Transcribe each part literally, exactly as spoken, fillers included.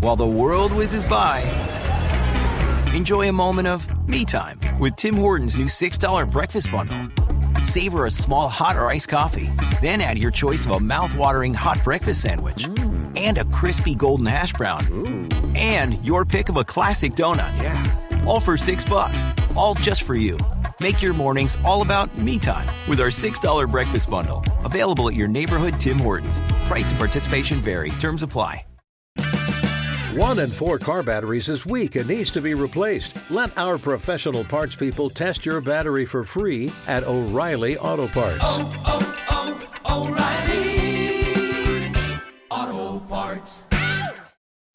while the world whizzes by, enjoy a moment of me time with Tim Hortons' new six dollars breakfast bundle. Savor a small hot or iced coffee, then add your choice of a mouth-watering hot breakfast sandwich mm. and a crispy golden hash brown Ooh. And your pick of a classic donut. Yeah. All for six bucks, all just for you. Make your mornings all about me time with our six dollars breakfast bundle. Available at your neighborhood Tim Hortons. Price and participation vary. Terms apply. One in four car batteries is weak and needs to be replaced. Let our professional parts people test your battery for free at O'Reilly Auto Parts. Oh, oh, oh, O'Reilly Auto Parts.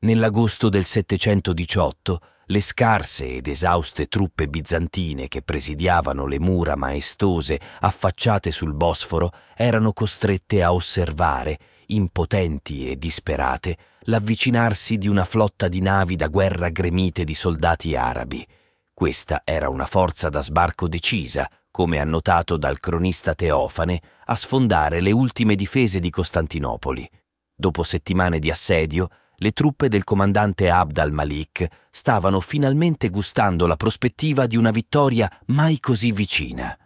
Nell'agosto del settecentodiciotto, le scarse ed esauste truppe bizantine che presidiavano le mura maestose affacciate sul Bosforo erano costrette a osservare, impotenti e disperate, l'avvicinarsi di una flotta di navi da guerra gremite di soldati arabi. Questa era una forza da sbarco decisa, come annotato dal cronista Teofane, a sfondare le ultime difese di Costantinopoli. Dopo settimane di assedio, le truppe del comandante Abd al-Malik stavano finalmente gustando la prospettiva di una vittoria mai così vicina.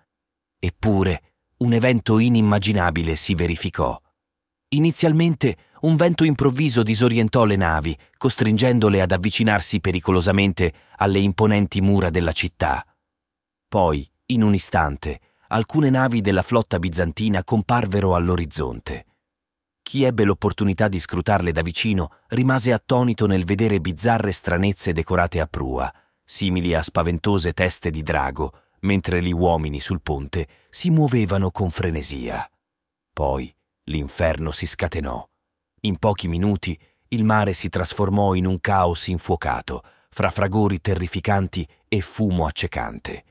Eppure, un evento inimmaginabile si verificò. Inizialmente un vento improvviso disorientò le navi, costringendole ad avvicinarsi pericolosamente alle imponenti mura della città. Poi, in un istante, alcune navi della flotta bizantina comparvero all'orizzonte. Chi ebbe l'opportunità di scrutarle da vicino rimase attonito nel vedere bizzarre stranezze decorate a prua, simili a spaventose teste di drago, mentre gli uomini sul ponte si muovevano con frenesia. Poi l'inferno si scatenò. In pochi minuti il mare si trasformò in un caos infuocato, fra fragori terrificanti e fumo accecante.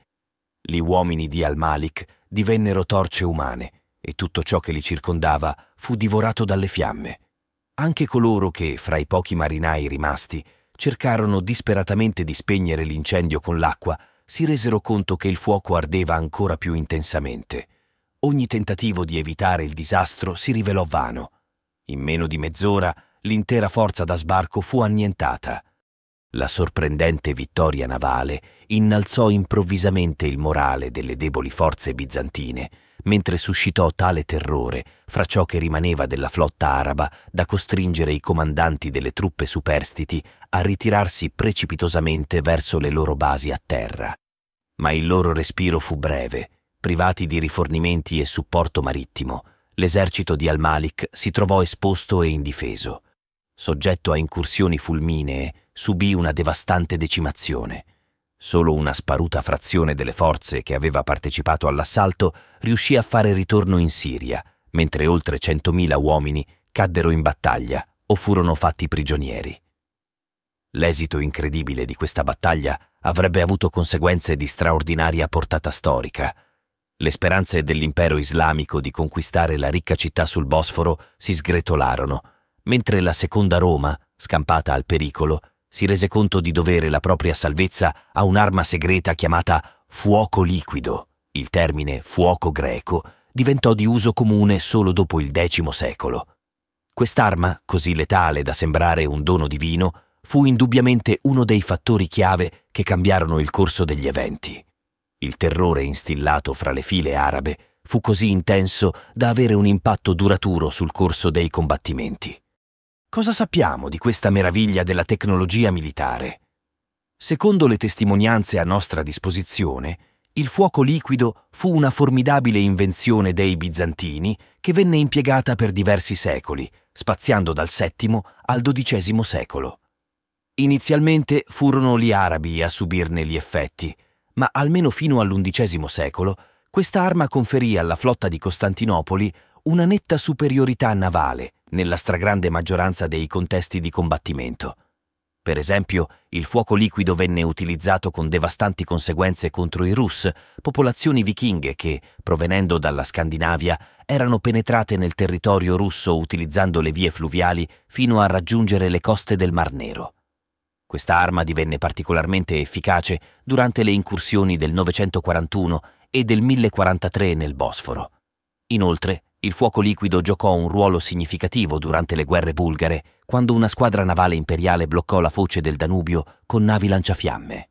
Gli uomini di al-Malik divennero torce umane e tutto ciò che li circondava fu divorato dalle fiamme. Anche coloro che, fra i pochi marinai rimasti, cercarono disperatamente di spegnere l'incendio con l'acqua, si resero conto che il fuoco ardeva ancora più intensamente. Ogni tentativo di evitare il disastro si rivelò vano. In meno di mezz'ora l'intera forza da sbarco fu annientata. La sorprendente vittoria navale innalzò improvvisamente il morale delle deboli forze bizantine, mentre suscitò tale terrore fra ciò che rimaneva della flotta araba da costringere i comandanti delle truppe superstiti a ritirarsi precipitosamente verso le loro basi a terra. Ma il loro respiro fu breve. Privati di rifornimenti e supporto marittimo, l'esercito di al-Malik si trovò esposto e indifeso. Soggetto a incursioni fulminee, subì una devastante decimazione. Solo una sparuta frazione delle forze che aveva partecipato all'assalto riuscì a fare ritorno in Siria, mentre oltre centomila uomini caddero in battaglia o furono fatti prigionieri. L'esito incredibile di questa battaglia avrebbe avuto conseguenze di straordinaria portata storica. Le speranze dell'impero islamico di conquistare la ricca città sul Bosforo si sgretolarono, mentre la seconda Roma, scampata al pericolo, si rese conto di dovere la propria salvezza a un'arma segreta chiamata fuoco liquido. Il termine fuoco greco diventò di uso comune solo dopo il decimo secolo. Quest'arma, così letale da sembrare un dono divino, fu indubbiamente uno dei fattori chiave che cambiarono il corso degli eventi. Il terrore instillato fra le file arabe fu così intenso da avere un impatto duraturo sul corso dei combattimenti. Cosa sappiamo di questa meraviglia della tecnologia militare? Secondo le testimonianze a nostra disposizione, il fuoco liquido fu una formidabile invenzione dei bizantini che venne impiegata per diversi secoli, spaziando dal settimo al dodicesimo secolo. Inizialmente furono gli arabi a subirne gli effetti, ma almeno fino all'undicesimo secolo questa arma conferì alla flotta di Costantinopoli una netta superiorità navale nella stragrande maggioranza dei contesti di combattimento. Per esempio, il fuoco liquido venne utilizzato con devastanti conseguenze contro i Rus, popolazioni vichinghe che, provenendo dalla Scandinavia, erano penetrate nel territorio russo utilizzando le vie fluviali fino a raggiungere le coste del Mar Nero. Questa arma divenne particolarmente efficace durante le incursioni del novecentoquarantuno e del mille quarantatré nel Bosforo. Inoltre, Il fuoco liquido giocò un ruolo significativo durante le guerre bulgare, quando una squadra navale imperiale bloccò la foce del Danubio con navi lanciafiamme.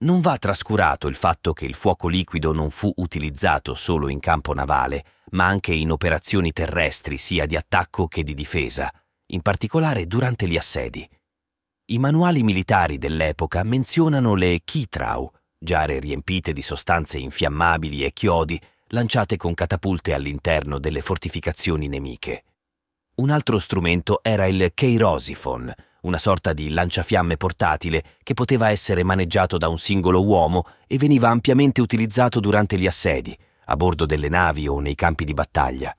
Non va trascurato il fatto che il fuoco liquido non fu utilizzato solo in campo navale, ma anche in operazioni terrestri sia di attacco che di difesa, in particolare durante gli assedi. I manuali militari dell'epoca menzionano le chitrau, giare riempite di sostanze infiammabili e chiodi, lanciate con catapulte all'interno delle fortificazioni nemiche. Un altro strumento era il cheirosifon, una sorta di lanciafiamme portatile che poteva essere maneggiato da un singolo uomo e veniva ampiamente utilizzato durante gli assedi, a bordo delle navi o nei campi di battaglia.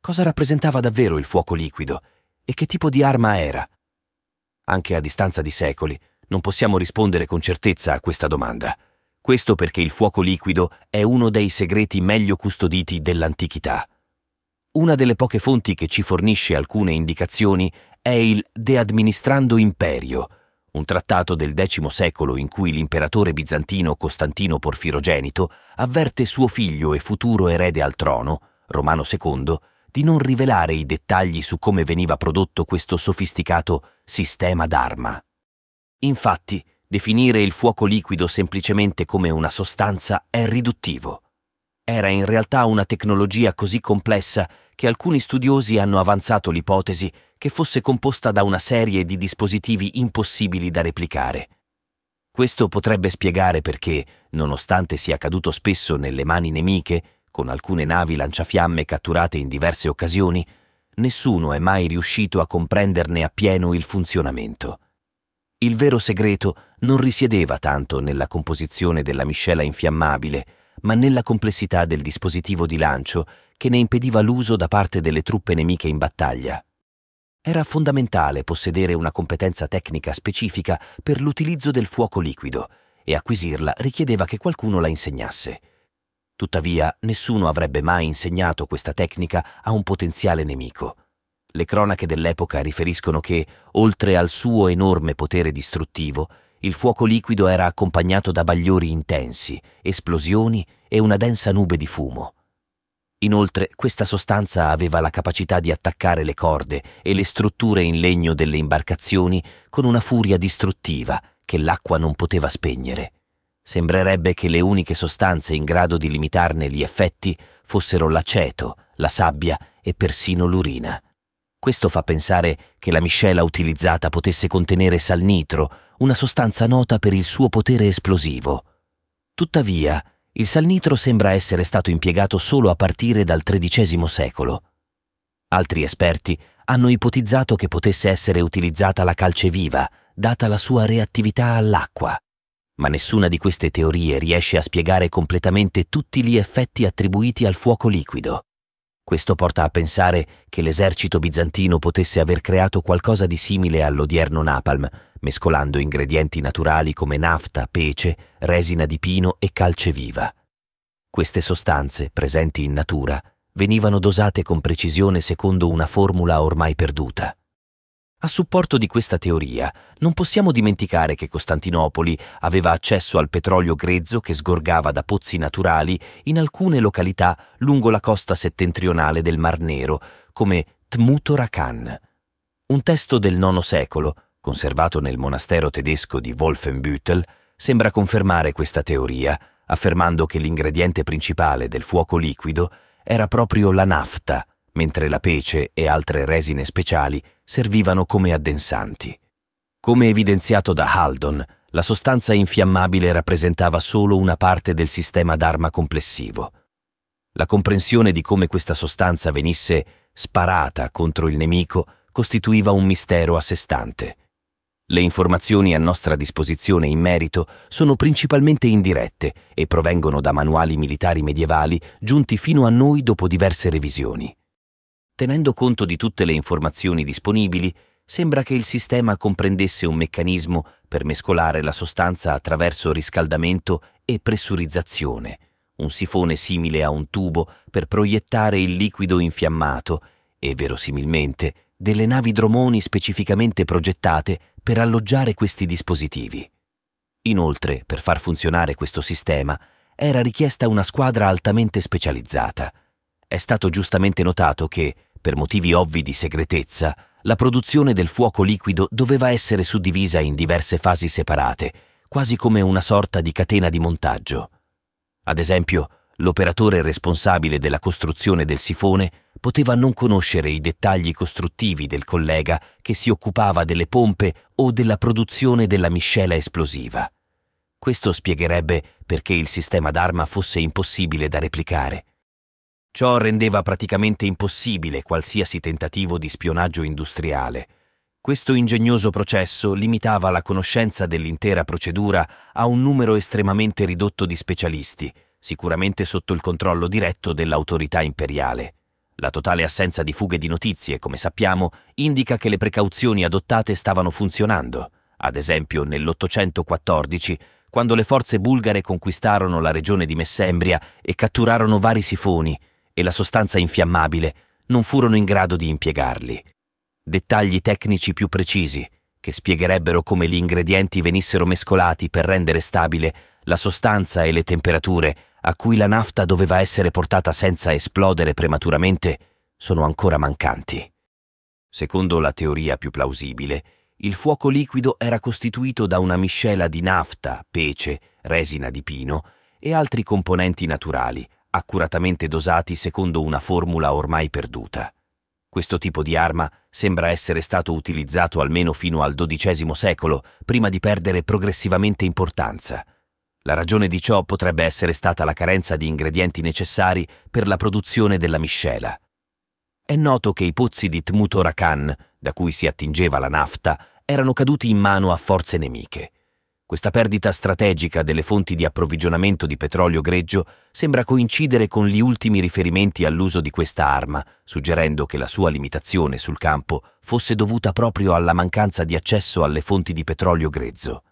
Cosa rappresentava davvero il fuoco liquido e che tipo di arma era? Anche a distanza di secoli non possiamo rispondere con certezza a questa domanda. Questo perché il fuoco liquido è uno dei segreti meglio custoditi dell'antichità. Una delle poche fonti che ci fornisce alcune indicazioni è il De administrando imperio, un trattato del decimo secolo in cui l'imperatore bizantino Costantino Porfirogenito avverte suo figlio e futuro erede al trono, Romano secondo, di non rivelare i dettagli su come veniva prodotto questo sofisticato sistema d'arma. Infatti, definire il fuoco liquido semplicemente come una sostanza è riduttivo. Era in realtà una tecnologia così complessa che alcuni studiosi hanno avanzato l'ipotesi che fosse composta da una serie di dispositivi impossibili da replicare. Questo potrebbe spiegare perché, nonostante sia caduto spesso nelle mani nemiche, con alcune navi lanciafiamme catturate in diverse occasioni, nessuno è mai riuscito a comprenderne appieno il funzionamento. Il vero segreto non risiedeva tanto nella composizione della miscela infiammabile, ma nella complessità del dispositivo di lancio che ne impediva l'uso da parte delle truppe nemiche in battaglia. Era fondamentale possedere una competenza tecnica specifica per l'utilizzo del fuoco liquido e acquisirla richiedeva che qualcuno la insegnasse. Tuttavia, nessuno avrebbe mai insegnato questa tecnica a un potenziale nemico. Le cronache dell'epoca riferiscono che, oltre al suo enorme potere distruttivo, il fuoco liquido era accompagnato da bagliori intensi, esplosioni e una densa nube di fumo. Inoltre, questa sostanza aveva la capacità di attaccare le corde e le strutture in legno delle imbarcazioni con una furia distruttiva che l'acqua non poteva spegnere. Sembrerebbe che le uniche sostanze in grado di limitarne gli effetti fossero l'aceto, la sabbia e persino l'urina. Questo fa pensare che la miscela utilizzata potesse contenere salnitro, una sostanza nota per il suo potere esplosivo. Tuttavia, il salnitro sembra essere stato impiegato solo a partire dal tredicesimo secolo. Altri esperti hanno ipotizzato che potesse essere utilizzata la calceviva, data la sua reattività all'acqua. Ma nessuna di queste teorie riesce a spiegare completamente tutti gli effetti attribuiti al fuoco liquido. Questo porta a pensare che l'esercito bizantino potesse aver creato qualcosa di simile all'odierno napalm, mescolando ingredienti naturali come nafta, pece, resina di pino e calceviva. Queste sostanze, presenti in natura, venivano dosate con precisione secondo una formula ormai perduta. A supporto di questa teoria, non possiamo dimenticare che Costantinopoli aveva accesso al petrolio grezzo che sgorgava da pozzi naturali in alcune località lungo la costa settentrionale del Mar Nero, come Tmutorakan. Un testo del nono secolo, conservato nel monastero tedesco di Wolfenbüttel, sembra confermare questa teoria, affermando che l'ingrediente principale del fuoco liquido era proprio la nafta, mentre la pece e altre resine speciali servivano come addensanti. Come evidenziato da Haldon, la sostanza infiammabile rappresentava solo una parte del sistema d'arma complessivo. La comprensione di come questa sostanza venisse sparata contro il nemico costituiva un mistero a sé stante. Le informazioni a nostra disposizione in merito sono principalmente indirette e provengono da manuali militari medievali giunti fino a noi dopo diverse revisioni. Tenendo conto di tutte le informazioni disponibili, sembra che il sistema comprendesse un meccanismo per mescolare la sostanza attraverso riscaldamento e pressurizzazione, un sifone simile a un tubo per proiettare il liquido infiammato e, verosimilmente, delle navi dromoni specificamente progettate per alloggiare questi dispositivi. Inoltre, per far funzionare questo sistema, era richiesta una squadra altamente specializzata. È stato giustamente notato che, per motivi ovvi di segretezza, la produzione del fuoco liquido doveva essere suddivisa in diverse fasi separate, quasi come una sorta di catena di montaggio. Ad esempio, l'operatore responsabile della costruzione del sifone poteva non conoscere i dettagli costruttivi del collega che si occupava delle pompe o della produzione della miscela esplosiva. Questo spiegherebbe perché il sistema d'arma fosse impossibile da replicare. Ciò rendeva praticamente impossibile qualsiasi tentativo di spionaggio industriale. Questo ingegnoso processo limitava la conoscenza dell'intera procedura a un numero estremamente ridotto di specialisti, sicuramente sotto il controllo diretto dell'autorità imperiale. La totale assenza di fughe di notizie, come sappiamo, indica che le precauzioni adottate stavano funzionando. Ad esempio, nell'ottocentoquattordici, quando le forze bulgare conquistarono la regione di Messembria e catturarono vari sifoni, e la sostanza infiammabile, non furono in grado di impiegarli. Dettagli tecnici più precisi, che spiegherebbero come gli ingredienti venissero mescolati per rendere stabile la sostanza e le temperature a cui la nafta doveva essere portata senza esplodere prematuramente, sono ancora mancanti. Secondo la teoria più plausibile, il fuoco liquido era costituito da una miscela di nafta, pece, resina di pino e altri componenti naturali, accuratamente dosati secondo una formula ormai perduta. Questo tipo di arma sembra essere stato utilizzato almeno fino al dodicesimo secolo, prima di perdere progressivamente importanza. La ragione di ciò potrebbe essere stata la carenza di ingredienti necessari per la produzione della miscela. È noto che i pozzi di Tmutorakan, da cui si attingeva la nafta, erano caduti in mano a forze nemiche. Questa perdita strategica delle fonti di approvvigionamento di petrolio greggio sembra coincidere con gli ultimi riferimenti all'uso di questa arma, suggerendo che la sua limitazione sul campo fosse dovuta proprio alla mancanza di accesso alle fonti di petrolio grezzo.